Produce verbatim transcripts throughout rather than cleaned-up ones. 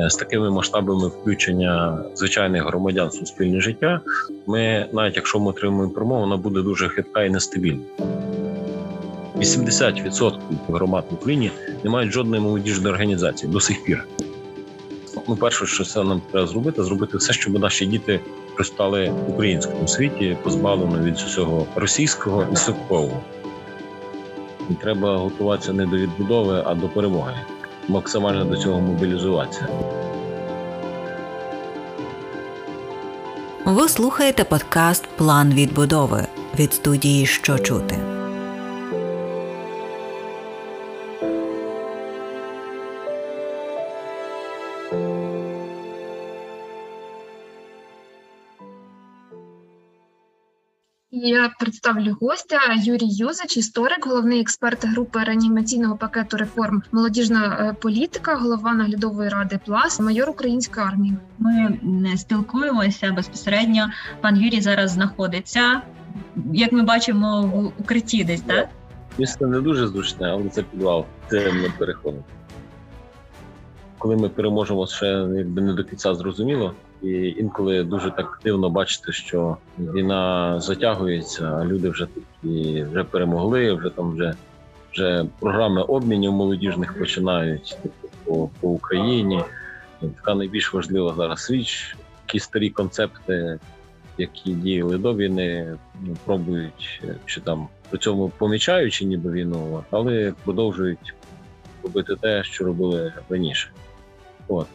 з такими масштабами включення звичайних громадян в суспільне життя, ми, навіть якщо ми отримуємо промову, вона буде дуже хитка і нестабільна. вісімдесят відсотків громад в Україні не мають жодної молодіжної організації до сих пір. Ну, перше, що це нам треба зробити, зробити все, щоб наші діти зростали в українському світі, позбавлено від усього російського і совкового. І треба готуватися не до відбудови, а до перемоги. Максимально до цього мобілізуватися. Ви слухаєте подкаст «План відбудови» від студії «Що чути?». Я представлю гостя Юрій Юзич, історик, головний експерт групи реанімаційного пакету реформ «Молодіжна політика», голова наглядової ради «Пласт», майор української армії. Ми спілкуємося безпосередньо. Пан Юрій зараз знаходиться, як ми бачимо, в укритті десь, так? Місце не дуже зручне, але це підвал. Це ми переходимо. Коли ми переможемо, ще якби не до кінця зрозуміло. І інколи дуже так активно бачите, що війна затягується, а люди вже такі вже перемогли, вже там вже, вже програми обмінів молодіжних починають по, по Україні. Така найбільш важлива зараз річ. Такі старі концепти, які діяли до війни, пробують, чи там при цьому помічаючи ніби війну, але продовжують робити те, що робили раніше. От.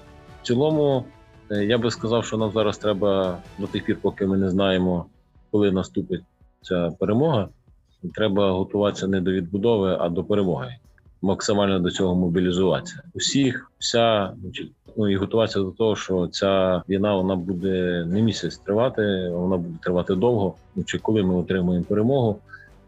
В цілому, я би сказав, що нам зараз треба, до тих пір, поки ми не знаємо, коли наступить ця перемога, треба готуватися не до відбудови, а до перемоги. Максимально до цього мобілізуватися. Усіх, вся, ну і готуватися до того, що ця війна, вона буде не місяць тривати, вона буде тривати довго. Чи коли ми отримаємо перемогу,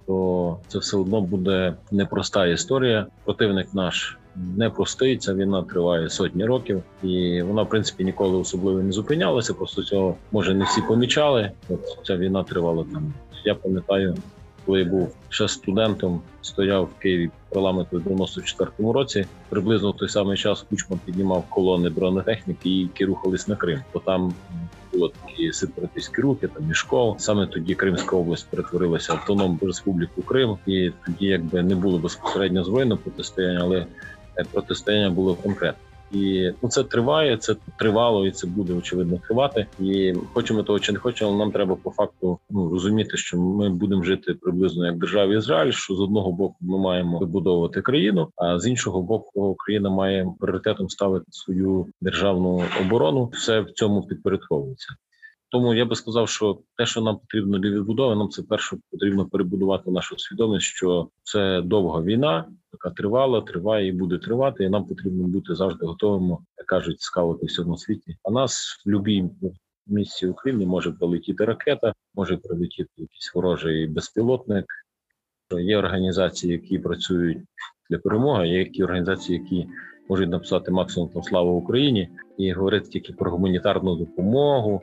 то це все одно буде непроста історія. Противник наш непростий, ця війна триває сотні років, і вона, в принципі, ніколи особливо не зупинялася, просто цього, може, не всі помічали. От ця війна тривала там. Я пам'ятаю, коли я був ще студентом, стояв в Києві парламенту в дев'яносто четвертому році, приблизно в той самий час Кучма піднімав колони бронетехніки, які рухались на Крим, бо там були такі сепаратистські рухи, там і школи. Саме тоді Кримська область перетворилася в автономну республіку Крим, і тоді якби не було безпосередньо збройного протистояння, але протистояння було конкретно. І ну, це триває, це тривало і це буде, очевидно, тривати. І хочемо того чи не хочемо, нам треба по факту ну, розуміти, що ми будемо жити приблизно як держава Ізраїль, що з одного боку ми маємо вибудовувати країну, а з іншого боку країна має пріоритетом ставити свою державну оборону. Все в цьому підпорядковується. Тому я би сказав, що те, що нам потрібно для відбудови, нам це перше потрібно перебудувати нашу свідомість, що це довга війна, яка тривала, триває і буде тривати, і нам потрібно бути завжди готовими, як кажуть, скалити в цьому світі. А нас в будь-якій місці України може прилетіти ракета, може прилетіти якийсь ворожий безпілотник. Є організації, які працюють для перемоги, є які організації, які можуть написати максимум там «Слава Україні» і говорити тільки про гуманітарну допомогу,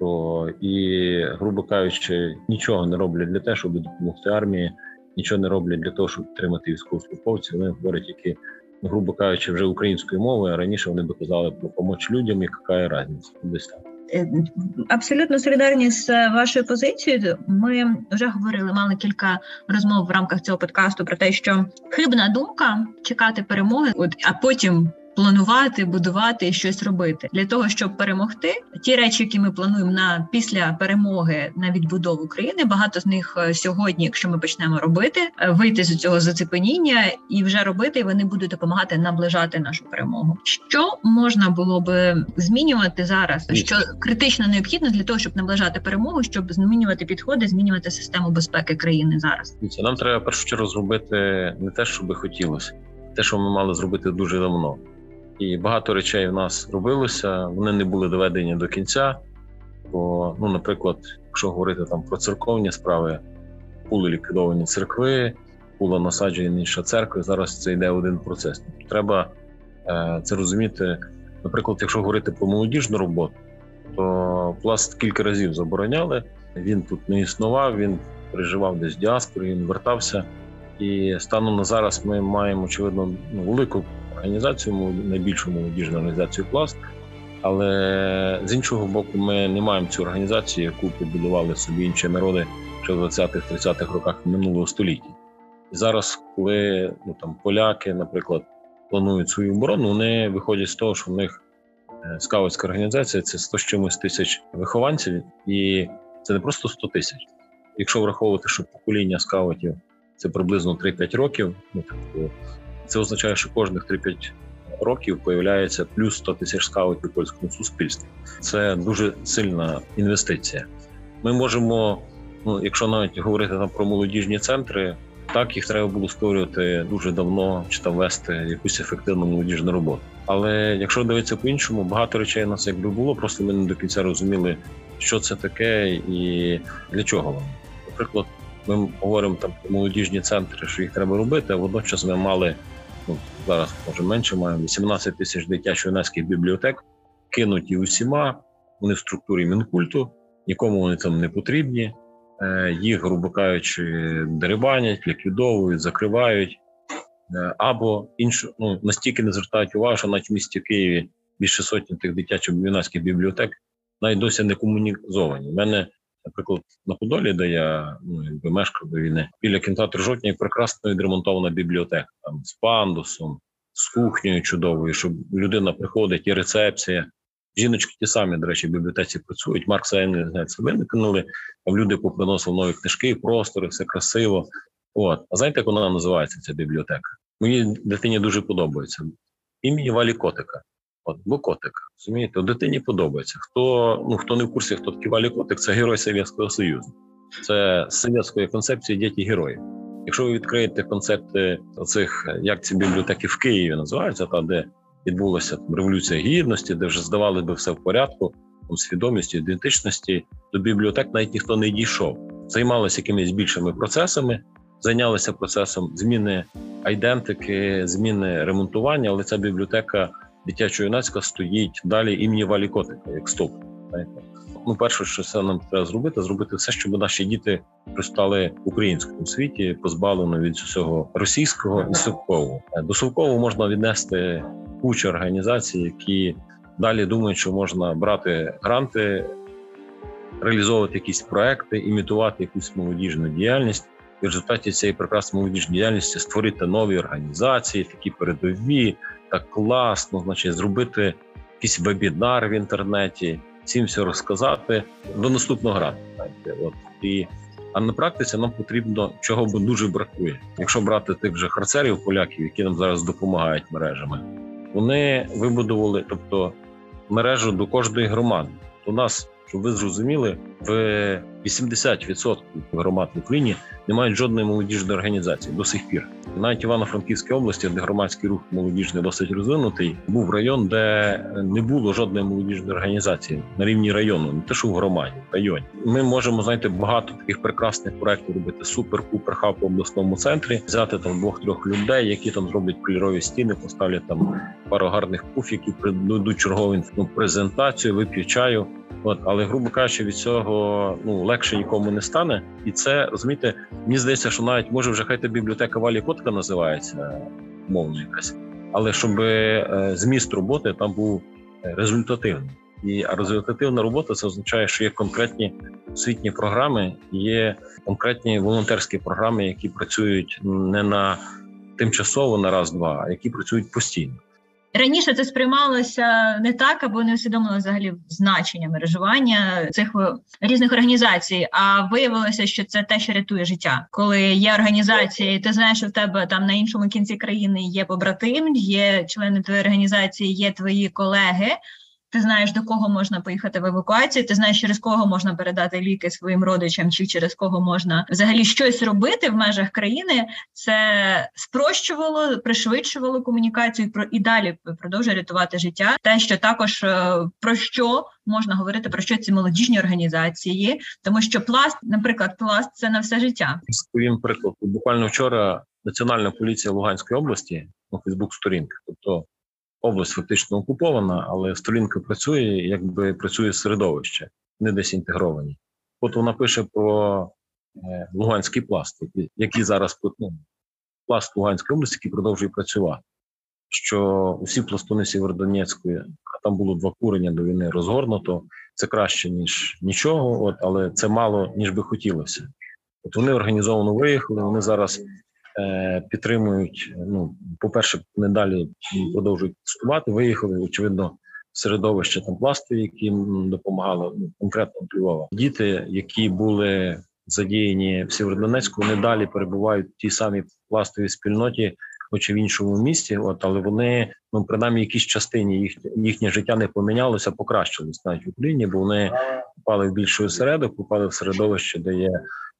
то і, грубо кажучи, нічого не роблять для того, щоб допомогти армії, нічого не роблять для того, щоб підтримати військовослужбовців. Вони говорять тільки, грубо кажучи, вже українською мовою, а раніше вони би казали про допомогу людям, і яка різниця. Десь так. Абсолютно солідарні з вашою позицією. Ми вже говорили, мали кілька розмов в рамках цього подкасту про те, що хибна думка чекати перемоги, от, а потім планувати, будувати і щось робити. Для того, щоб перемогти, ті речі, які ми плануємо на після перемоги на відбудову України, багато з них сьогодні, якщо ми почнемо робити, вийти з цього зацепеніння і вже робити, і вони будуть допомагати наближати нашу перемогу. Що можна було би змінювати зараз? Що критично необхідно для того, щоб наближати перемогу, щоб змінювати підходи, змінювати систему безпеки країни зараз? Нам треба, в першу чергу, зробити не те, що би хотілося, те, що ми мали зробити дуже давно. І багато речей в нас робилося, вони не були доведені до кінця. Бо, ну, наприклад, якщо говорити там про церковні справи, були ліквідовані церкви, була насаджена інша церква, зараз це йде один процес. Тобто треба е, це розуміти. Наприклад, якщо говорити про молодіжну роботу, то Пласт кілька разів забороняли, він тут не існував, він переживав десь діаспору, він вертався. І станом на зараз ми маємо, очевидно, велику організацію, найбільшу молодіжну організацію «Пласт». Але, з іншого боку, ми не маємо цю організацію, яку побудували собі інші народи ще в двадцятих-тридцятих роках минулого століття. І зараз, коли ну, там, поляки, наприклад, планують свою оборону, вони виходять з того, що в них скаутська організація – це сто з чимось тисяч вихованців, і це не просто сто тисяч. Якщо враховувати, що покоління скаутів – це приблизно три-п'ять років, це означає, що кожних три-п'ять років появляється плюс сто тисяч скаутів у польському суспільстві. Це дуже сильна інвестиція. Ми можемо, ну, якщо навіть говорити там про молодіжні центри, так, їх треба було створювати дуже давно, чи там вести якусь ефективну молодіжну роботу. Але якщо дивитися по-іншому, багато речей у нас якби було, просто ми не до кінця розуміли, що це таке і для чого воно. Наприклад, ми говоримо там про молодіжні центри, що їх треба робити, а водночас ми мали, ну, зараз може менше маємо, вісімнадцять тисяч дитячо-юнацьких бібліотек, кинуті усіма, вони в структурі Мінкульту, нікому вони там не потрібні. Їх, грубо кажучи, дерибанять, ліквідовують, закривають, або інші, ну, настільки не звертають увагу, що навіть в місті Києві більше сотні тих дитячо-юнацьких бібліотек навіть досі не комунізовані. У мене, наприклад, на Подолі, де я ну, якби мешкав до війни, біля кінотеатру «Жовтня» прекрасно відремонтована бібліотека там, з пандусом, з кухнею чудовою, щоб людина приходить і рецепція. Жіночки ті самі, до речі, в бібліотеці працюють. Маркса і Енгельса виникнули, там люди поприносили нові книжки, простори, все красиво. От. А знаєте, як вона називається, ця бібліотека? Мені дитині дуже подобається. Ім'я Валі Котика. От, бо Котик, розумієте? Дитині подобається. Хто, ну, хто не в курсі, хто такий Валі Котик, це герой Совєтського Союзу. Це з совєтської концепції діти-герої. Якщо ви відкриєте концепти цих, як ці бібліотеки в Києві називаються, та де відбулася там, революція гідності, де вже здавали би все в порядку, там, свідомістю, ідентичності, до бібліотек навіть ніхто не дійшов. Займалися якимись більшими процесами, зайнялися процесом зміни айдентики, зміни ремонтування, але ця бібліотека дитячо-юнацька стоїть далі імені Валі Котика, як стовп. Ну, перше, що все нам треба зробити, зробити все, щоб наші діти зростали в українському світі, позбавлено від усього російського і совкового. До совкового можна віднести куча організацій, які далі думають, що можна брати гранти, реалізовувати якісь проекти, імітувати якусь молодіжну діяльність. І в результаті цієї прекрасної молодіжної діяльності створити нові організації, такі передові, так класно, значить, зробити якийсь вебінар в інтернеті, всім все розказати до наступного гранту. От. І, а на практиці нам потрібно, чого б дуже бракує. Якщо брати тих же харцерів, поляків, які нам зараз допомагають мережами, вони вибудували, тобто, мережу до кожної громади. У нас, щоб ви зрозуміли, в вісімдесят відсотків громад в Україні не мають жодної молодіжної організації до сих пір. Навіть Івано-Франківській області, де громадський рух молодіжний досить розвинутий, був район, де не було жодної молодіжної організації на рівні району, не те, що в громаді, в районі. Ми можемо, знаєте, багато таких прекрасних проєктів робити, супер-купер-хаб в обласному центрі, взяти там двох-трьох людей, які там зроблять кольорові стіни, поставлять там пару гарних пуфіків, придадуть чергову ну, презентацію, вип'ють чаю. От, але, грубо кажучи, від цього ну, легше нікому не стане. І це, розумієте, мені здається, що навіть, може, вже хай та бібліотека Валі Котика називається, умовно якась, але щоб е, зміст роботи там був результативний. І результативна робота – це означає, що є конкретні освітні програми, є конкретні волонтерські програми, які працюють не на тимчасово, на раз-два, а які працюють постійно. Раніше це сприймалося не так, або не усвідомлено взагалі значення мережування цих різних організацій, а виявилося, що це те, що рятує життя. Коли є організація, і ти знаєш, що в тебе там на іншому кінці країни є побратим, є члени твоєї організації, є твої колеги, ти знаєш, до кого можна поїхати в евакуацію, ти знаєш, через кого можна передати ліки своїм родичам, чи через кого можна взагалі щось робити в межах країни, це спрощувало, пришвидшувало комунікацію і далі продовжує рятувати життя. Те, що також про що можна говорити, про що ці молодіжні організації, тому що Пласт, наприклад, Пласт – це на все життя. Сповім приклад. Буквально вчора Національна поліція Луганської області, у Фейсбук-сторінка, тобто область фактично окупована, але сторінка працює, якби працює середовище, не десь інтегровані. От вона пише про Луганський Пласт, який зараз, ну, Пласт Луганської області, який продовжує працювати. що усі пластуни Сєвєродонецької, а там було два курення до війни, розгорнуто, це краще, ніж нічого, от, але це мало, ніж би хотілося. От вони організовано виїхали, вони зараз е, підтримують, ну, по-перше, не далі продовжують працювати, виїхали, очевидно, середовище там пластові, які допомагали, ну, конкретно Львова. Діти, які були задіяні в Сєвєродонецьку, вони далі перебувають в тій самій пластовій спільноті, хоч і в іншому місті, от, але вони, ну, принаймні, в якійсь частині їх, їхнє життя не помінялося, покращилось навіть в Україні, бо вони попали в більший осередок, попали в середовище, де є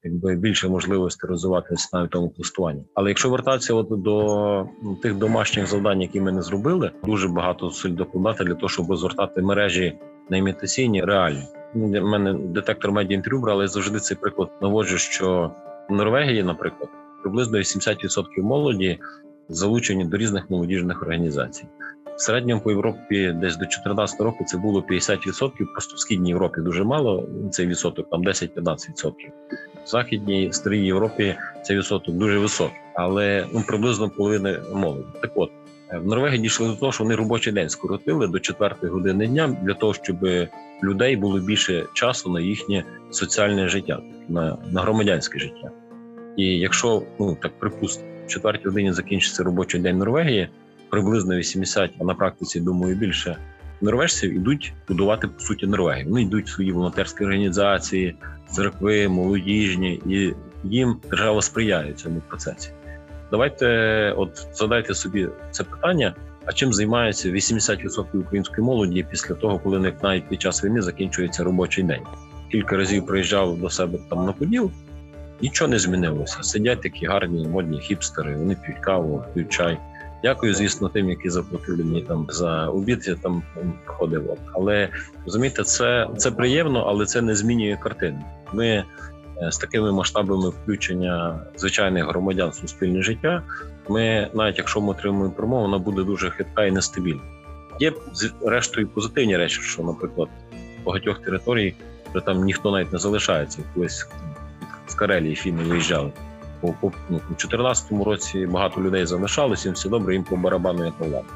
якби більше можливості розвиватися на тому пластуванні. Але якщо вертатися от до тих домашніх завдань, які ми не зробили, дуже багато зусиль докладати для того, щоб розгортати мережі не імітаційні, реальні. У мене детектор медіа-інтерв'ю брали, я завжди цей приклад наводжу, що в Норвегії, наприклад, приблизно вісімдесят відсотків молоді залучені до різних молодіжних організацій. В середньому по Європі десь до чотирнадцятого року це було п'ятдесят відсотків, просто в Східній Європі дуже мало, цей відсоток, там десять-п'ятнадцять відсотків. В Західній, Старій Європі цей відсоток дуже високий, але ну, приблизно половина молоді. Так от, в Норвегії дійшли до того, що вони робочий день скоротили до четвертої години дня для того, щоб людей було більше часу на їхнє соціальне життя, на, на громадянське життя. І якщо, ну так припустимо, в четвертій годині закінчиться робочий день Норвегії, приблизно вісімдесят, а на практиці, думаю, більше норвежців йдуть будувати, по суті, Норвегію. Вони йдуть в свої волонтерські організації, церкви, молодіжні, і їм держава сприяє цьому процесі. Давайте, от задайте собі це питання, а чим займається вісімдесят відсотків української молоді після того, коли них навіть під час війни закінчується робочий день. Кілька разів приїжджав до себе там на Поділ, нічого не змінилося. Сидять такі гарні, модні хіпстери, вони п'ють каву, п'ють чай. Дякую, звісно, тим, які заплатили мені там за обід, я там ходив. Але, розумієте, це, це приємно, але це не змінює картину. Ми з такими масштабами включення звичайних громадян в суспільне життя, ми, навіть якщо ми отримуємо промову, вона буде дуже хитка і нестабільна. Є, зрештою, позитивні речі, що, наприклад, в багатьох територій, де там ніхто навіть не залишається, колись з Карелії фіни виїжджали. У дві тисячі чотирнадцятому році багато людей залишалося, їм все добре, їм по барабану, як на владу.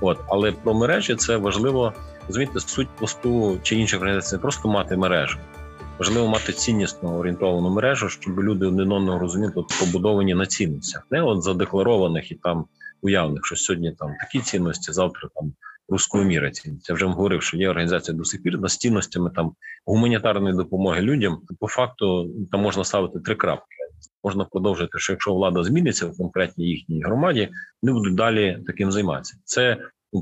От, але про мережі це важливо, розумієте, суть посту чи інших організацій не просто мати мережу. Важливо мати ціннісно орієнтовану мережу, щоб люди один одного розуміли, побудовані на цінностях. Не от задекларованих і там уявних, що сьогодні там такі цінності, завтра там руського міра цінності. Я вже говорив, що є організація до сих пір з цінностями там гуманітарної допомоги людям. По факту там можна ставити три крапки. Можна продовжити, що якщо влада зміниться в конкретній їхній громаді, вони будуть далі таким займатися. Це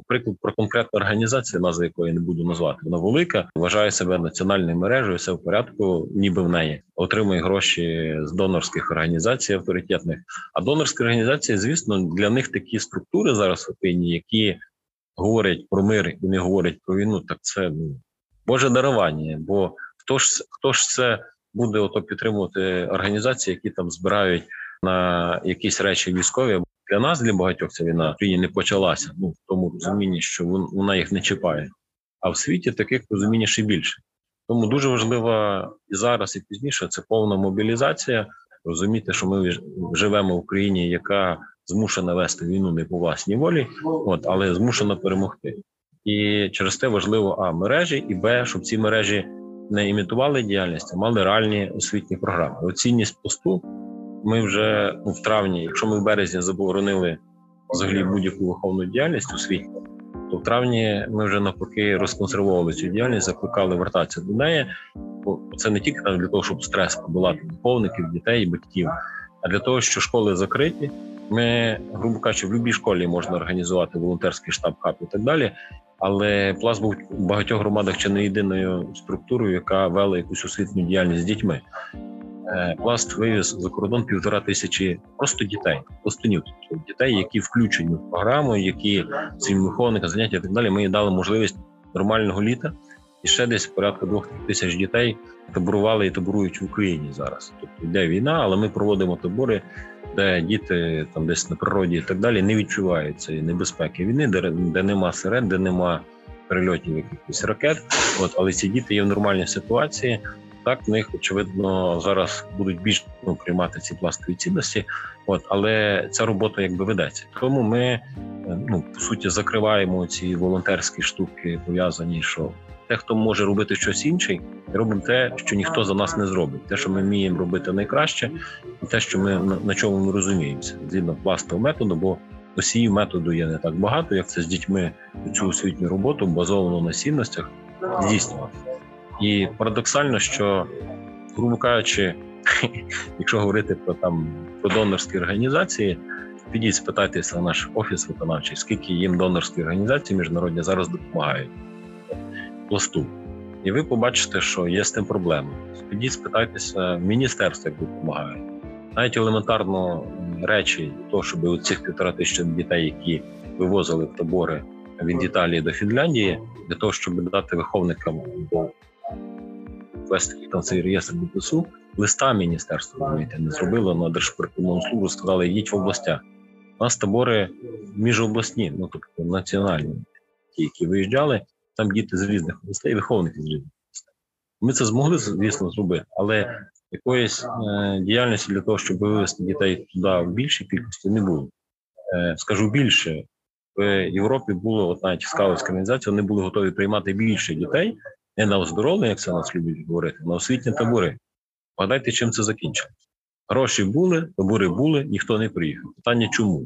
приклад про конкретну організацію, назви якої я не буду назвати. Вона велика, вважає себе національною мережею, все в порядку, ніби в неї. Отримує гроші з донорських організацій авторитетних. А донорські організації, звісно, для них такі структури зараз в Україні, які говорять про мир і не говорять про війну, так це ну, Боже дарування. Бо хто ж, хто ж це... буде ото підтримувати організації, які там збирають на якісь речі військові. Для нас, для багатьох, ця війна в Україні не почалася, ну, в тому розумінні, що вона їх не чіпає. А в світі таких розуміння ще більше. Тому дуже важлива і зараз, і пізніше, це повна мобілізація. Розуміти, що ми живемо в Україні, яка змушена вести війну не по власній волі, от, але змушена перемогти. І через те важливо, а, мережі, і б, щоб ці мережі не імітували діяльність, а мали реальні освітні програми. Оцінність посту ми вже ну, в травні, якщо ми в березні заборонили взагалі будь-яку виховну діяльність освітню, то в травні ми вже навпаки розконсервували цю діяльність, закликали вертатися до неї. Бо це не тільки для того, щоб стрес подолати виховників, дітей і батьків, а для того, що школи закриті. Ми, грубо кажучи, в будь-якій школі можна організувати волонтерський штаб, хаб і так далі. Але Пласт був в багатьох громадах чи не єдиною структурою, яка вела якусь освітню діяльність з дітьми. Пласт вивіз за кордон півтора тисячі просто дітей, пластунів, тобто дітей, які включені в програму, які цим виховникам, заняття і так далі. Ми їм дали можливість нормального літа. І ще десь порядка двох тисяч дітей таборували і таборують в Україні зараз. Тобто йде війна, але ми проводимо табори, де діти там десь на природі і так далі не відчувають цієї небезпеки війни, де, де нема сирен, де нема перельотів якихось ракет. От, але ці діти є в нормальній ситуації, Так, в них, очевидно, зараз будуть більш ну, приймати ці пластові цінності, от, але ця робота якби ведеться. Тому ми, ну, по суті, закриваємо ці волонтерські штуки, пов'язані, що те, хто може робити щось інше, робимо те, що ніхто за нас не зробить. Те, що ми вміємо робити найкраще, і те, що ми, на чому ми розуміємося, згідно пластового методу, бо осіїв методу є не так багато, як це з дітьми цю освітню роботу, базовану на цінностях, здійснювати. І парадоксально, що, грубо кажучи, якщо говорити про, там, про донорські організації, підіть спитайтеся в наш офіс виконавчий, скільки їм донорські організації міжнародні зараз допомагають пласту. І ви побачите, що є з тим проблема. Підіть спитайтеся в міністерстві, як допомагають. Навіть елементарно речі того, щоб у цих півтора тисячі дітей, які вивозили в табори від Італії до Фінляндії, для того, щоб дати виховникам до вести там цей реєстр ДПСУ, листа міністерства, розумієте, не зробили, на Держприкордонну службу сказали, йдіть в областях. У нас табори міжобласні, ну тобто національні, ті, які виїжджали, там діти з різних областей, виховники з різних областей. Ми це змогли, звісно, зробити, але якоїсь е, діяльності для того, щоб вивезти дітей туди в більшій кількості, не було. Е, скажу більше, в Європі було, от навіть скаутська організація, вони були готові приймати більше дітей, не на оздоровлення, як це нас люблять говорити, на освітні табори. Гадайте, чим це закінчилось. Гроші були, табори були, ніхто не приїхав. Питання чому?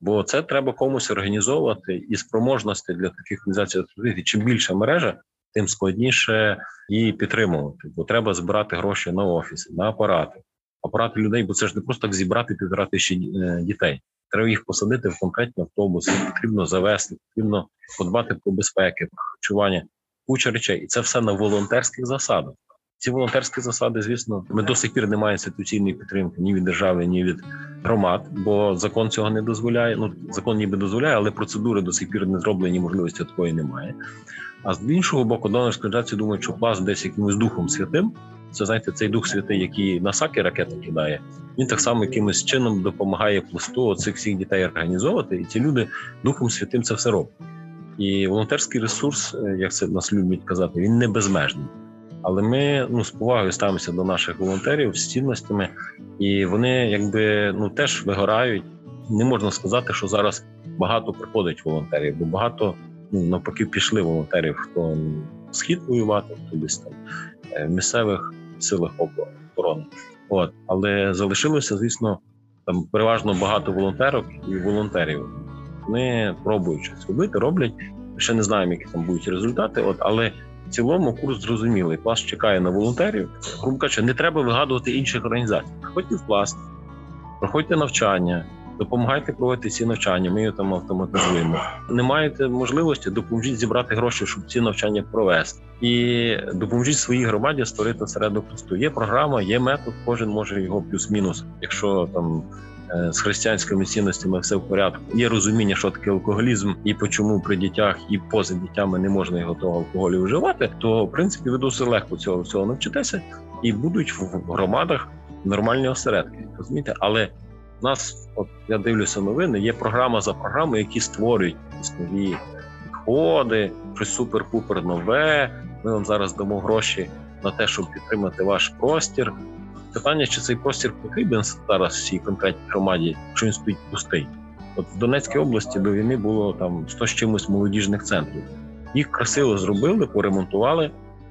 Бо це треба комусь організовувати, і спроможності для таких організацій, чим більша мережа, тим складніше її підтримувати. Бо треба збирати гроші на офіси, на апарати, апарати людей, бо це ж не просто так зібрати півтора тисячі дітей. Треба їх посадити в конкретні автобуси, потрібно завести, потрібно подбати про безпеки, про харчування, куча речей. І це все на волонтерських засадах. Ці волонтерські засади, звісно, ми до сих пір не маємо інституційної підтримки ні від держави, ні від громад, бо закон цього не дозволяє. Ну, закон ніби дозволяє, але процедури до сих пір не зроблені, можливості такої немає. А з іншого боку, донорські організації думають, що пласт десь якимось духом святим, це, знаєте, цей дух святий, який на саки ракети кидає, він так само якимось чином допомагає пласту цих всіх дітей організовувати, і ці люди духом святим це все роблять. І волонтерський ресурс, як це нас люблять казати, він не безмежний. Але ми ну, з повагою ставимося до наших волонтерів з цінностями, і вони якби ну, теж вигорають. Не можна сказати, що зараз багато приходить волонтерів, бо багато ну, навпаки пішли волонтерів, хто в схід воювати, хто десь там в місцевих силах оборони. От. Але залишилося, звісно, там переважно багато волонтерок і волонтерів. Вони пробують щось робити, роблять. Ще не знаємо, які там будуть результати, от, але в цілому курс зрозумілий. Пласт чекає на волонтерів. Грубо кажучи, не треба вигадувати інших організацій. Приходьте в Пласт, проходьте навчання, допомагайте проводити ці навчання, ми його там автоматизуємо. Не маєте можливості, допоможіть зібрати гроші, щоб ці навчання провести. І допоможіть своїй громаді створити осередок пласту. Є програма, є метод, кожен може його плюс-мінус, якщо там з християнськими цінностями все в порядку. Є розуміння, що таке алкоголізм і почому при дітях і поза дітями не можна його того алкоголю вживати, то, в принципі, ви досить легко цього всього навчитеся і будуть в громадах нормальні осередки. Розумієте? Але в нас, от я дивлюся новини, є програма за програмою, які створюють нові підходи, щось супер-пупер нове, ми вам зараз дамо гроші на те, щоб підтримати ваш простір. Питання, чи цей простір потрібен зараз в цій конкретній громаді, що він стоїть пустий. От в Донецькій області до війни було там сто з чимось молодіжних центрів. Їх красиво зробили, поремонтували,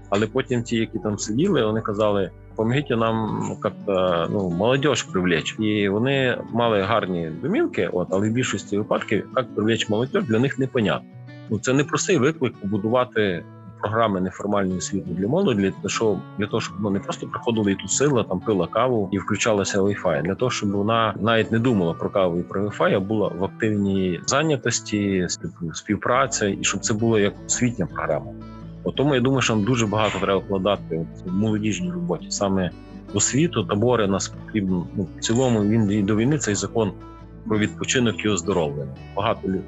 але потім ті, які там сиділи, вони казали, помогіть нам як-то, ну, молодіж привлечь. І вони мали гарні домівки, от, але в більшості випадків, як привлечь молодіж, для них непонятно. Ну, це не простий виклик побудувати програми неформальної освіти для молоді, що для того, щоб вона не просто приходила і тут сила, там пила каву і включалася Wi-Fi, для того, щоб вона навіть не думала про каву і про Wi-Fi, а була в активній зайнятості, співпраці, і щоб це було як освітня програма. От тому я думаю, що нам дуже багато треба вкладати в молодіжній роботі, саме освіту, табори нас потрібно. Ну, в цілому він і до війни цей закон про відпочинок і оздоровлення. Багато людей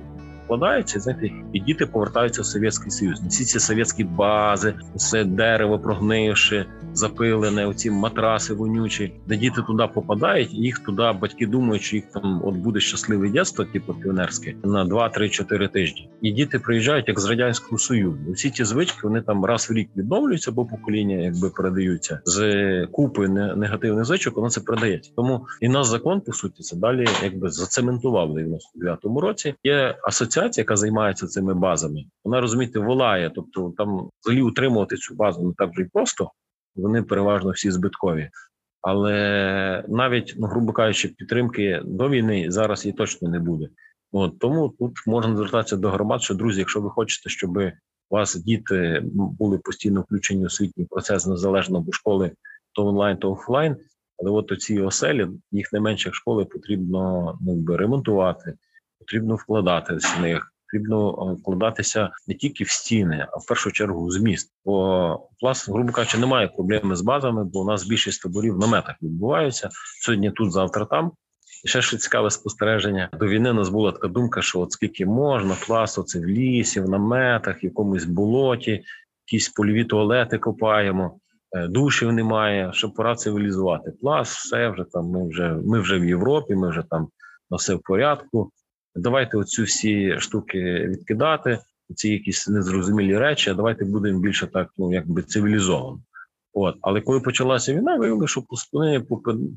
вкладається, знаєте, і діти повертаються в Совєтський Союз. Всі ці совєтські бази, все дерево прогнивши, запилене, оці матраси вонючі, де діти туди попадають, і їх туди батьки думають, що їх там от буде щасливе дитинство, типу піонерське, на два-три-чотири тижні. І діти приїжджають як з Радянського Союзу. Усі ці звички, вони там раз в рік відновлюються, бо покоління якби передаються. З купи негативних звичок воно це передається. Тому і наш закон, по суті, це далі якби зацементував в дев'яносто дев'ятому році. Є асоціація, яка займається цими базами. Вона, розумієте, волає, тобто там взагалі утримувати цю базу не так вже й просто. Вони переважно всі збиткові. Але навіть, ну, грубо кажучи, підтримки до війни зараз її точно не буде. От, тому тут можна звертатися до громад, що, друзі, якщо ви хочете, щоб у вас діти були постійно включені в освітній процес, незалежно від школи, то онлайн, то офлайн, але от оці оселі, їх не менше, як школи, потрібно, ну, ремонтувати, потрібно вкладатися в них. Потрібно вкладатися не тільки в стіни, а в першу чергу в зміст. Бо Пласт, грубо кажучи, немає проблеми з базами, бо у нас більшість таборів в наметах відбуваються. Сьогодні тут, завтра там. І ще ще цікаве спостереження. До війни у нас була така думка, що от скільки можна, Пласт оце в лісі, в наметах, в якомусь болоті, якісь польові туалети копаємо, душів немає, щоб пора цивілізувати. Пласт, все вже там, ми вже, ми вже в Європі, ми вже там на все в порядку. Давайте оцю всі штуки відкидати, ці якісь незрозумілі речі, а давайте будемо більше так, ну, якби цивілізовані. От. Але коли почалася війна, виявили, що пустуни,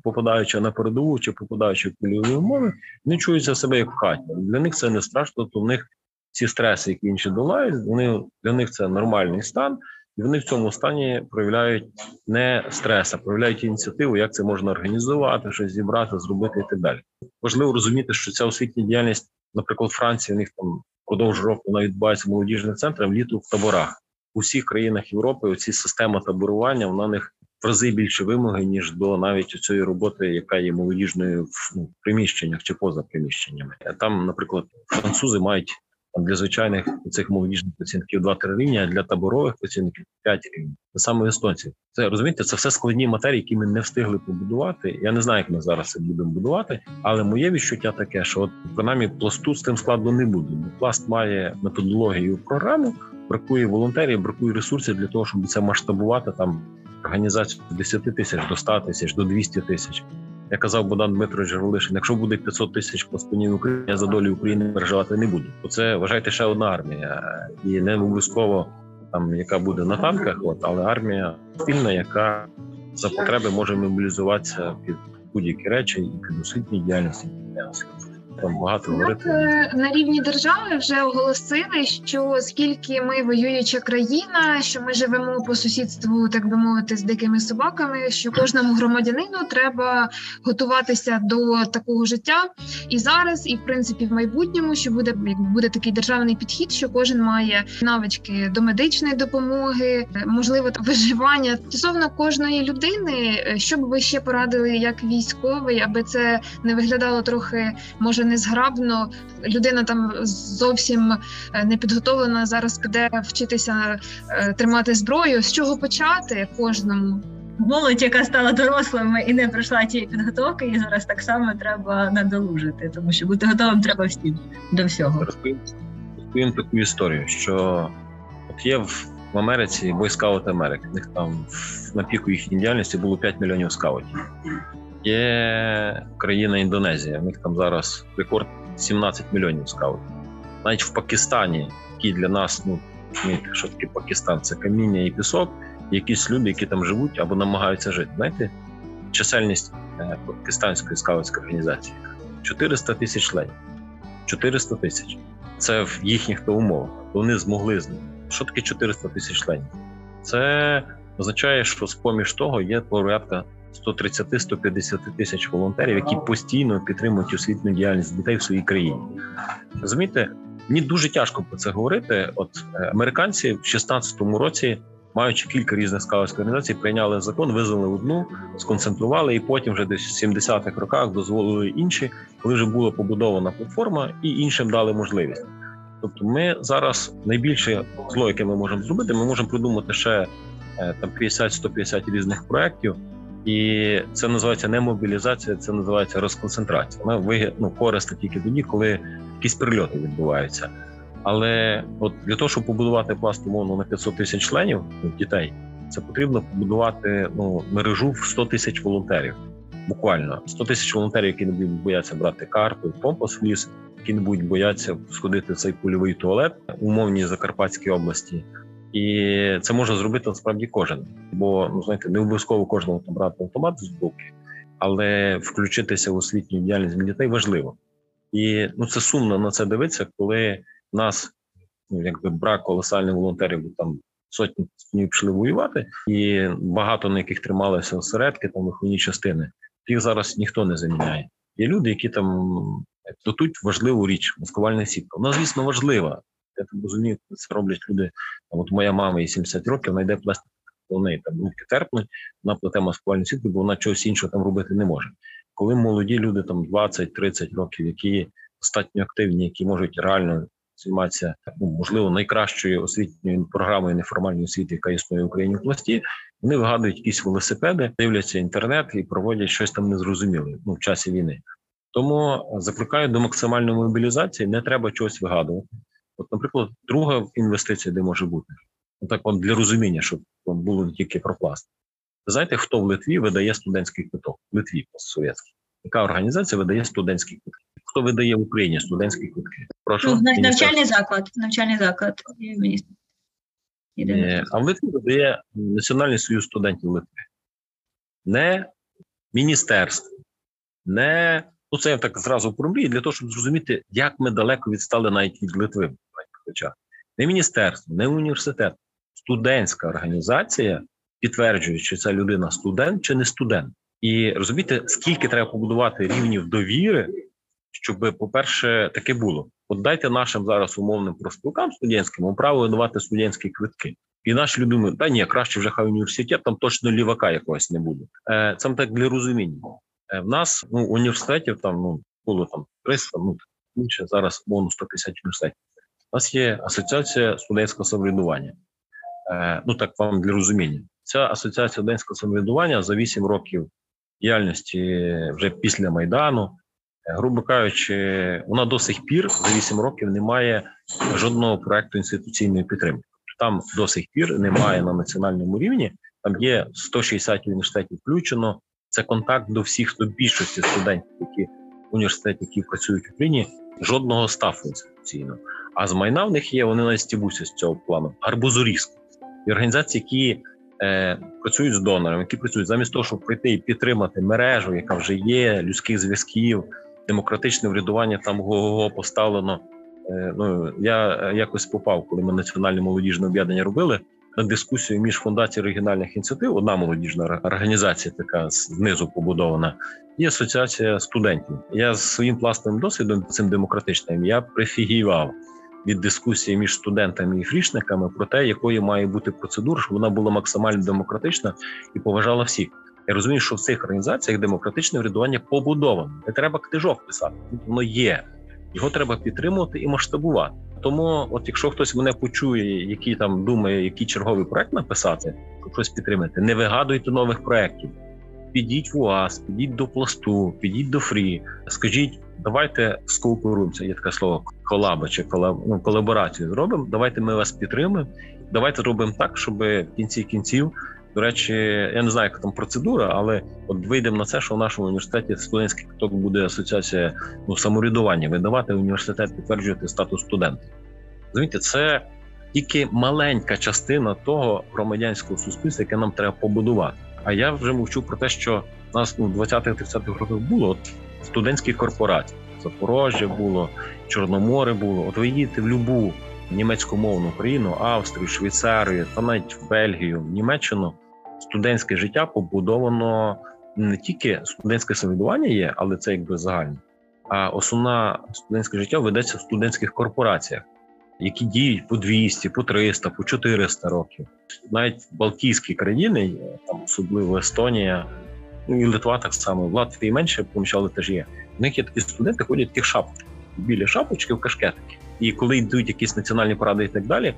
попадаючи на передову чи попадаючи в польові умови, не чуються себе як в хаті. Для них це не страшно, то в них ці стреси, які інші долають, вони, для них це нормальний стан, і вони в цьому стані проявляють не стрес, а проявляють ініціативу, як це можна організувати, щось зібрати, зробити і так далі. Важливо розуміти, що ця освітня діяльність, наприклад, Франції, у них там продовж року вона відбувається молодіжним центром, влітку в таборах. У всіх країнах Європи оці система таборування, вона в них в рази більше вимоги, ніж до навіть цієї роботи, яка є молодіжною в приміщеннях чи поза приміщеннями. Там, наприклад, французи мають для звичайних цих молодіжних працівників два-три рівня, а для таборових працівників п'ять рівня. Це саме естонці. Це, розумієте, це все складні матерії, які ми не встигли побудувати. Я не знаю, як ми зараз це будемо будувати, але моє відчуття таке, що от, принаймні, Пласту з цим складно не буде. Бо Пласт має методологію, програму, бракує волонтерів, бракує ресурсів для того, щоб це масштабувати, там, організацію з десять тисяч до сто тисяч, до двісті тисяч. Я казав, Богдан Дмитрович Гролишин, якщо буде п'ятсот тисяч пластунів України, я за долю України переживати не буду. Оце, вважайте, ще одна армія. І не обов'язково, там, яка буде на танках, от, але армія спільна, яка за потреби може мобілізуватися під будь-які речі і під освітні діяльності. Там багато говорити. На рівні держави вже оголосили, що скільки ми воююча країна, що ми живемо по сусідству, так би мовити, з дикими собаками, що кожному громадянину треба готуватися до такого життя і зараз, і в принципі в майбутньому, що буде, буде такий державний підхід, що кожен має навички до медичної допомоги, можливо, виживання. Стосовно кожної людини, що б ви ще порадили як військовий, аби це не виглядало трохи, може, незграбно, людина там зовсім не підготовлена, зараз піде вчитися тримати зброю. З чого почати кожному? Молодь, яка стала дорослими і не пройшла тієї підготовки, і зараз так само треба надолужити, тому що бути готовим треба всім, до всього. Розповім таку історію, що от є в Америці бойскаут Америки, в них там на піку їхньої діяльності було п'ять мільйонів скаутів. Є країна Індонезія, в них там зараз рекорд сімнадцять мільйонів скаутів. Навіть в Пакистані, який для нас, ну, що таке Пакистан, це каміння і пісок, і якісь люди, які там живуть або намагаються жити. Знаєте, чисельність пакистанської скаутської організації – чотириста тисяч членів. чотириста тисяч. Це в їхніх то умовах. Вони змогли з ним. Що таке чотириста тисяч членів? Це означає, що з-поміж того є порядка сто тридцять - сто п'ятдесят тисяч волонтерів, які постійно підтримують освітню діяльність дітей в своїй країні. Розумієте, мені дуже тяжко про це говорити. От американці в шістнадцятому році, маючи кілька різних скаутських організацій, прийняли закон, визнали одну, сконцентрували, і потім вже десь в сімдесятих роках дозволили інші, коли вже була побудована платформа, і іншим дали можливість. Тобто ми зараз найбільше зло, яке ми можемо зробити, ми можемо придумати ще там п'ятдесят - сто п'ятдесят різних проєктів. І це називається не мобілізація, це називається розконцентрація. Вона вигідна, ну, корисна тільки тоді, коли якісь прильоти відбуваються. Але от для того, щоб побудувати Пласт умовно на п'ятсот тисяч членів, дітей, це потрібно побудувати ну, мережу в сто тисяч волонтерів. Буквально сто тисяч волонтерів, які не будуть боятися брати карту, компас в ліс, які не будуть боятися сходити в цей польовий туалет в умовній Закарпатській області. І це може зробити насправді кожен. Бо, ну, знаєте, не обов'язково кожного там брати автомат з збоку, але включитися в освітню діяльність для дітей важливо. І ну, це сумно на це дивитися, коли нас, ну, якби брак колосальних волонтерів, бо там сотні пішли воювати, і багато на яких трималися осередки, там виховні частини. Їх зараз ніхто не заміняє. Є люди, які там дадуть важливу річ, маскувальна сітка. Вона, звісно, важлива. Я там розумію, це роблять люди. Там, от моя мама їй сімдесят років, вона йде пластик, у неї там руки терпнуть, вона плете маскувальну сітку, бо вона чогось іншого там робити не може. Коли молоді люди там двадцять-тридцять років, які достатньо активні, які можуть реально займатися, ну, можливо, найкращою освітньою програмою неформальної освіти, яка існує в Україні в пласті, вони вигадують якісь велосипеди, дивляться інтернет і проводять щось там незрозуміле, ну, в часі війни. Тому закликаю до максимальної мобілізації, не треба чогось вигадувати. От, наприклад, друга інвестиція, де може бути, так от для розуміння, щоб було не тільки про пласт. Ви знаєте, хто в Литві видає студентський квиток? В Литві, постсовєтський. Яка організація видає студентський квиток? Хто видає в Україні студентські квитки? Прошу. Ну, навчальний заклад, навчальний заклад. А в Литві видає Національний союз студентів Литви. Не міністерство, не... Ну, це я так зразу промлію, для того, щоб зрозуміти, як ми далеко відстали навіть від Литви. Не міністерство, не університет. Студентська організація підтверджує, чи ця людина студент, чи не студент. І розумієте, скільки треба побудувати рівнів довіри, щоб, по-перше, таке було. От дайте нашим зараз умовним профспілкам студентським право видавати студентські квитки. І наші люди думають, та ні, краще вже хай університет, там точно лівака якогось не буде. Це так для розуміння. В нас, ну, університетів там, ну, було там триста, ну, більше, зараз, мовно, сто п'ятдесят університетів. У нас є Асоціація студентського самоврядування. Е, ну, так вам для розуміння. Ця Асоціація студентського самоврядування за вісім років діяльності вже після Майдану, грубо кажучи, вона до сих пір за вісім років не має жодного проекту інституційної підтримки. Там до сих пір немає на національному рівні, там є сто шістдесят університетів включено. Це контакт до всіх, до більшості студентів, які в університеті, які працюють в Україні, жодного стафу інституційного. А з майна в них є, вони навіть стібуться з цього плану, арбузорізки. І організації, які е, працюють з донорами, які працюють замість того, щоб прийти і підтримати мережу, яка вже є, людських зв'язків, демократичне врядування, там го-го-го поставлено. Е, ну, я якось попав, коли ми національне молодіжне об'єднання робили, на дискусію між фундацією регіональних ініціатив, одна молодіжна організація така знизу побудована, і асоціація студентів. Я з своїм власним досвідом, цим демократичним, я прифігівав від дискусії між студентами і фрішниками про те, якою має бути процедура, щоб вона була максимально демократична і поважала всіх. Я розумію, що в цих організаціях демократичне врядування побудовано. Не треба книжок писати, воно є. Його треба підтримувати і масштабувати. Тому, от якщо хтось мене почує, який там думає, який черговий проект написати, щоб щось підтримати, не вигадуйте нових проєктів. Підіть в УАЗ, підіть до Пласту, підіть до Фрі, скажіть, давайте скооперуємося, є таке слово, колаба чи колаб, ну, колаборацію зробимо, давайте ми вас підтримуємо, давайте зробимо так, щоб в кінці кінців, до речі, я не знаю, яка там процедура, але от вийдемо на це, що в нашому університеті студентський квиток буде асоціація, ну, самоврядування видавати, університет підтверджувати статус студента. Розумієте, це тільки маленька частина того громадянського суспільства, яке нам треба побудувати. А я вже мовчу про те, що в нас у ну, двадцятих-тридцятих роках було от, студентські корпорації. Запорожжя було, Чорноморе було. От ви їдете в любу німецькомовну країну, Австрію, Швейцарію, та навіть в Бельгію, в Німеччину, студентське життя побудовано не тільки студентське самоврядування є, але це якби загальне, а основна студентське життя ведеться в студентських корпораціях, які діють по двісті, по триста, по чотириста років. Навіть балтійські країни, там особливо Естонія, ну і Литва так само, в Латвії менше, помічали теж є. В них є такі студенти, ходять в тих шапках, біля шапочки в кашкетики. І коли йдуть якісь національні паради і так далі,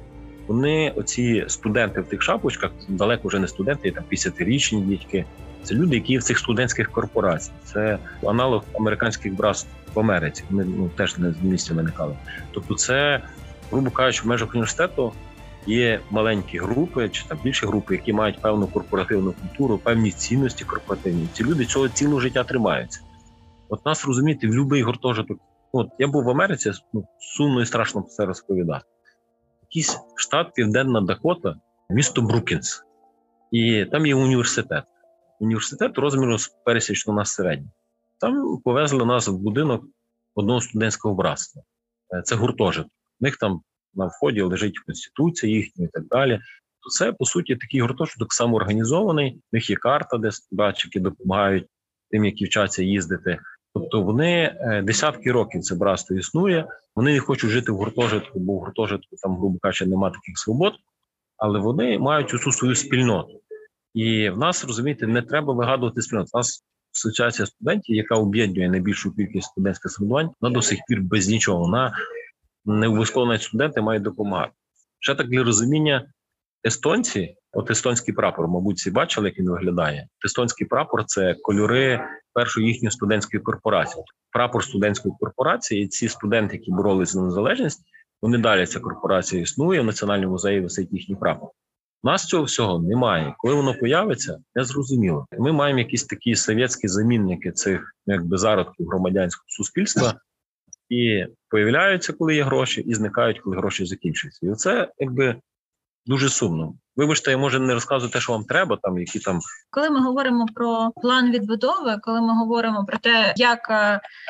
вони, оці студенти в тих шапочках, далеко вже не студенти, там п'ятдесятирічні дітки, це люди, які в цих студентських корпораціях. Це аналог американських браз в Америці, вони ну, теж не з місця виникали. Тобто це, грубо кажучи, в межах університету є маленькі групи чи там більші групи, які мають певну корпоративну культуру, певні цінності корпоративні. Ці люди цього цілого життя тримаються. От нас розуміти в будь-який гуртожиток. От я був в Америці, ну, сумно і страшно це розповідати. Якийсь штат, Південна Дакота, місто Брукінс. І там є університет. Університет розміру пересічно нас середній. Там повезли нас в будинок одного студентського братства. Це гуртожиток. У них там на вході лежить конституція їхня і так далі. То це, по суті, такий гуртожиток самоорганізований. У них є карта, де студачки допомагають тим, які вчаться їздити. Тобто вони десятки років це братство існує. Вони не хочуть жити в гуртожитку, бо в гуртожитку там, грубо кажучи, немає таких свобод. Але вони мають усю свою спільноту. І в нас, розумієте, не треба вигадувати спільноту. У нас асоціація студентів, яка об'єднує найбільшу кількість студентських самоврядувань, вона до сих пір без нічого. Вона не обов'язково, навіть студенти мають допомагати. Ще так для розуміння, естонці, от естонський прапор, мабуть, всі бачили, як він виглядає. Естонський прапор – це кольори першої їхньої студентської корпорації. Прапор студентської корпорації, і ці студенти, які боролися за незалежність, вони далі, ця корпорація існує, в Національному музеї висить їхній прапор. У нас цього всього немає. Коли воно появиться, не зрозуміло. Ми маємо якісь такі совєтські замінники цих, якби, зародків громадянського суспільства, і появляються, коли є гроші, і зникають, коли гроші закінчуються. І оце, якби, дуже сумно. Вибачте, я, може, не розказую те, що вам треба, там, які там... Коли ми говоримо про план відбудови, коли ми говоримо про те, як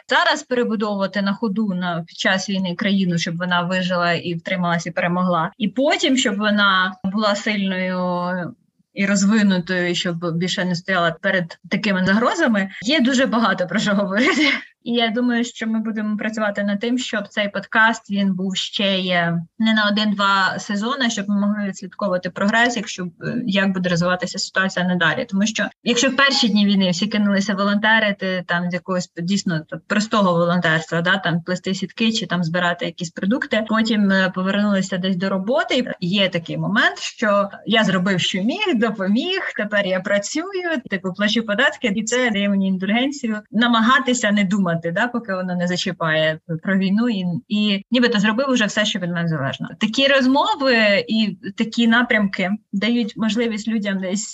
зараз перебудовувати на ходу на, під час війни країну, щоб вона вижила і втрималась, і перемогла, і потім, щоб вона була сильною і розвинутою, щоб більше не стояла перед такими загрозами, є дуже багато про що говорити. І я думаю, що ми будемо працювати над тим, щоб цей подкаст, він був ще не на один-два сезони, щоб ми могли відслідковувати прогрес, якщо як буде розвиватися ситуація надалі. Тому що, якщо в перші дні війни всі кинулися волонтерити, там, з якогось, дійсно, простого волонтерства, да, там, плести сітки чи там збирати якісь продукти, потім повернулися десь до роботи. І є такий момент, що я зробив, що міг, допоміг, тепер я працюю, типу, плачу податки, і це дає мені індульгенцію. Намагатися не думати, Да, поки воно не зачіпає про війну, і, і нібито зробив уже все, що від мене залежно. Такі розмови і такі напрямки дають можливість людям десь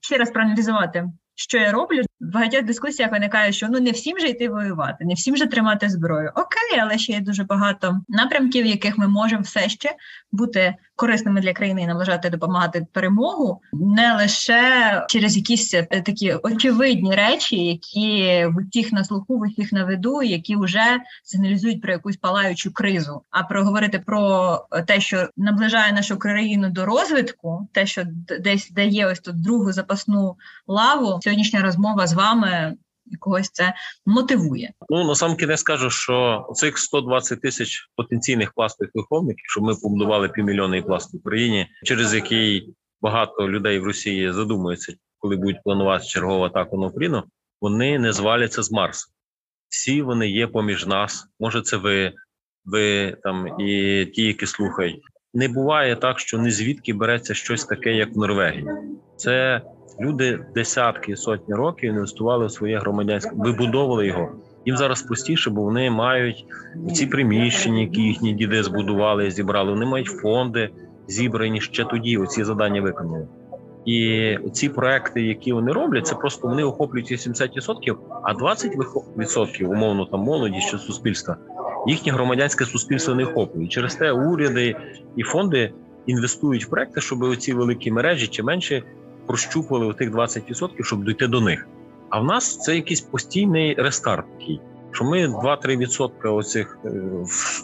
ще раз проаналізувати, що я роблю. В багатьох дискусіях виникає, що ну не всім же йти воювати, не всім же тримати зброю. Окей, але ще є дуже багато напрямків, в яких ми можемо все ще бути корисними для країни і наближати, допомагати перемогу, не лише через якісь такі очевидні речі, які в усіх на слуху, в усіх на виду, які вже сигналізують про якусь палаючу кризу, а проговорити про те, що наближає нашу країну до розвитку, те, що десь дає ось тут другу запасну лаву. Сьогоднішня розмова з вами когось це мотивує. Ну, насамкінець скажу, що цих сто двадцять тисяч потенційних пластових виховників, що ми побудували півмільйонний пласт в Україні, через який багато людей в Росії задумуються, коли будуть планувати чергову атаку на Україну, вони не зваляться з Марсу. Всі вони є поміж нас. Може, це ви, ви там і ті, які слухають. Не буває так, що не звідки береться щось таке, як в Норвегії. Це люди десятки, сотні років інвестували в своє громадянське, вибудовували його. Їм зараз простіше, бо вони мають ці приміщення, які їхні діди збудували і зібрали. Вони мають фонди зібрані ще тоді, оці завдання виконали. І ці проекти, які вони роблять, це просто вони охоплюють сімдесят відсотків, а двадцять відсотків, умовно, там молоді чи суспільства, їхнє громадянське суспільство не охоплює. Через те уряди і фонди інвестують в проекти, щоб оці великі мережі чи менші прощупали у тих двадцять відсотків, щоб дійти до них. А в нас це якийсь постійний рестарт такий, що ми два-три відсотки оцих,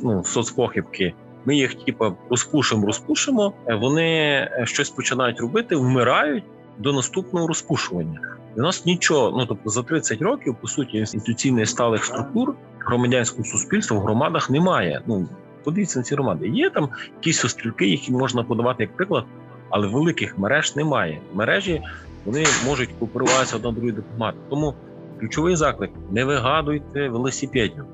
ну, соцпохибки, ми їх типу розпушимо, розпушимо, вони щось починають робити, вмирають до наступного розпушування. І у нас нічого, ну, тобто за тридцять років, по суті, інституційних сталих структур громадянського суспільства в громадах немає. Ну, подивіться на ці громади. Є там якісь острівки, які можна подавати як приклад, але великих мереж немає. Мережі, вони можуть кооперуватися одна другій допомагати. Тому ключовий заклик – не вигадуйте велосипедів.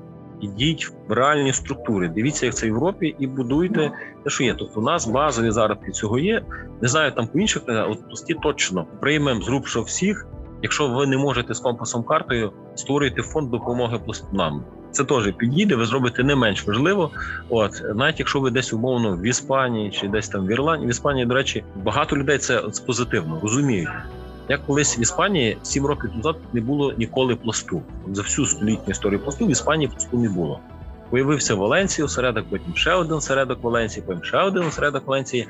Ідіть в реальні структури, дивіться, як це в Європі, і будуйте те, що є. Тобто у нас базові заробітки цього є. Не знаю, там по інших, от прості точно. Приймемо з грубшого всіх, Якщо ви не можете з компасом картою, створюйте фонд допомоги пластунам. Це теж підійде, ви зробите не менш важливо. От, навіть якщо ви десь умовно в Іспанії чи десь там в Ірландії. В Іспанії, до речі, багато людей це позитивно розуміють. Як колись в Іспанії сім років тому не було ніколи пласту. За всю столітню історію пласту в Іспанії пласту не було. Появився Валенсія осередок, потім ще один осередок Валенсії, потім ще один осередок Валенсії.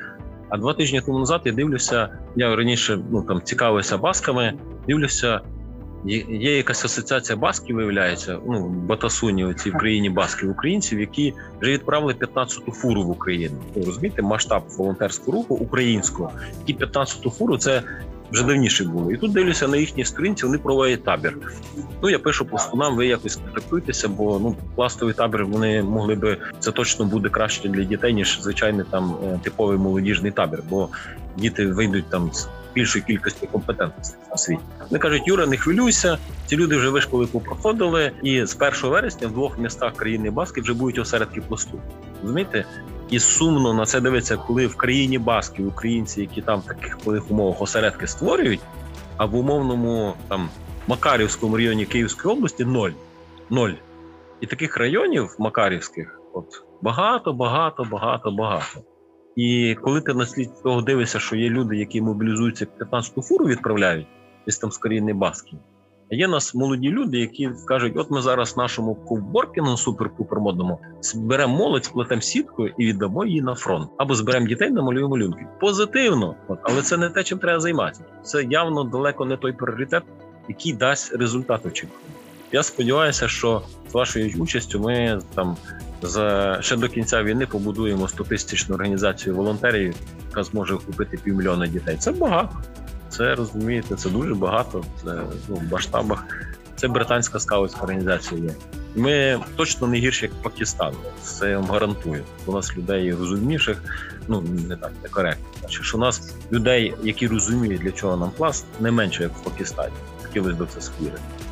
А два тижні тому назад я дивлюся, я раніше ну, там, цікавився басками, дивлюся, є якась асоціація басків, виявляється, ну, батасунів, ці в країні басків, українців, які вже відправили п'ятнадцяту фуру в Україну. Ну, розумієте, масштаб волонтерського руху українського, і п'ятнадцяту фуру це вже давніше було. І тут дивлюся на їхній сторінці, вони проводять табір. Ну, я пишу пластунам, ви якось контактуйтеся, бо ну, пластовий табір, вони могли би, це точно буде краще для дітей, ніж звичайний там типовий молодіжний табір, бо діти вийдуть там з більшої кількості компетентностей на світі. Вони кажуть, Юра, не хвилюйся, ці люди вже вишколи попроходили, і з першого вересня в двох містах країни Баски вже будуть осередки пласту. Розумієте? І сумно на це дивиться, коли в країні Басків українці, які там в таких полих умовах осередки створюють, а в умовному там Макарівському районі Київської області ноль. Ноль. І таких районів макарівських от багато, багато, багато, багато. І коли ти наслід того дивишся, що є люди, які мобілізуються, п'ятнадцяту фуру відправляють десь там з країни Басків, а є нас молоді люди, які кажуть, от ми зараз нашому ковборкінгу супер-пупер модному зберемо молодь, сплетемо сітку і віддамо її на фронт. Або зберемо дітей, намалюємо малюнки. Позитивно, от. Але це не те, чим треба займатися. Це явно далеко не той пріоритет, який дасть результат очікуваний. Я сподіваюся, що з вашою участю ми там за ще до кінця війни побудуємо статистичну організацію волонтерів, яка зможе охопити півмільйона дітей. Це багато. Це, розумієте, це дуже багато, це ну, в масштабах. Це британська скаутська організація є. Ми точно не гірші, як Пакистан. Це я вам гарантую. У нас людей розумніших, ну, не так, не коректно. Значить, що у нас людей, які розуміють, для чого нам пласт, не менше, як в Пакистані. Хотілося б це спірити.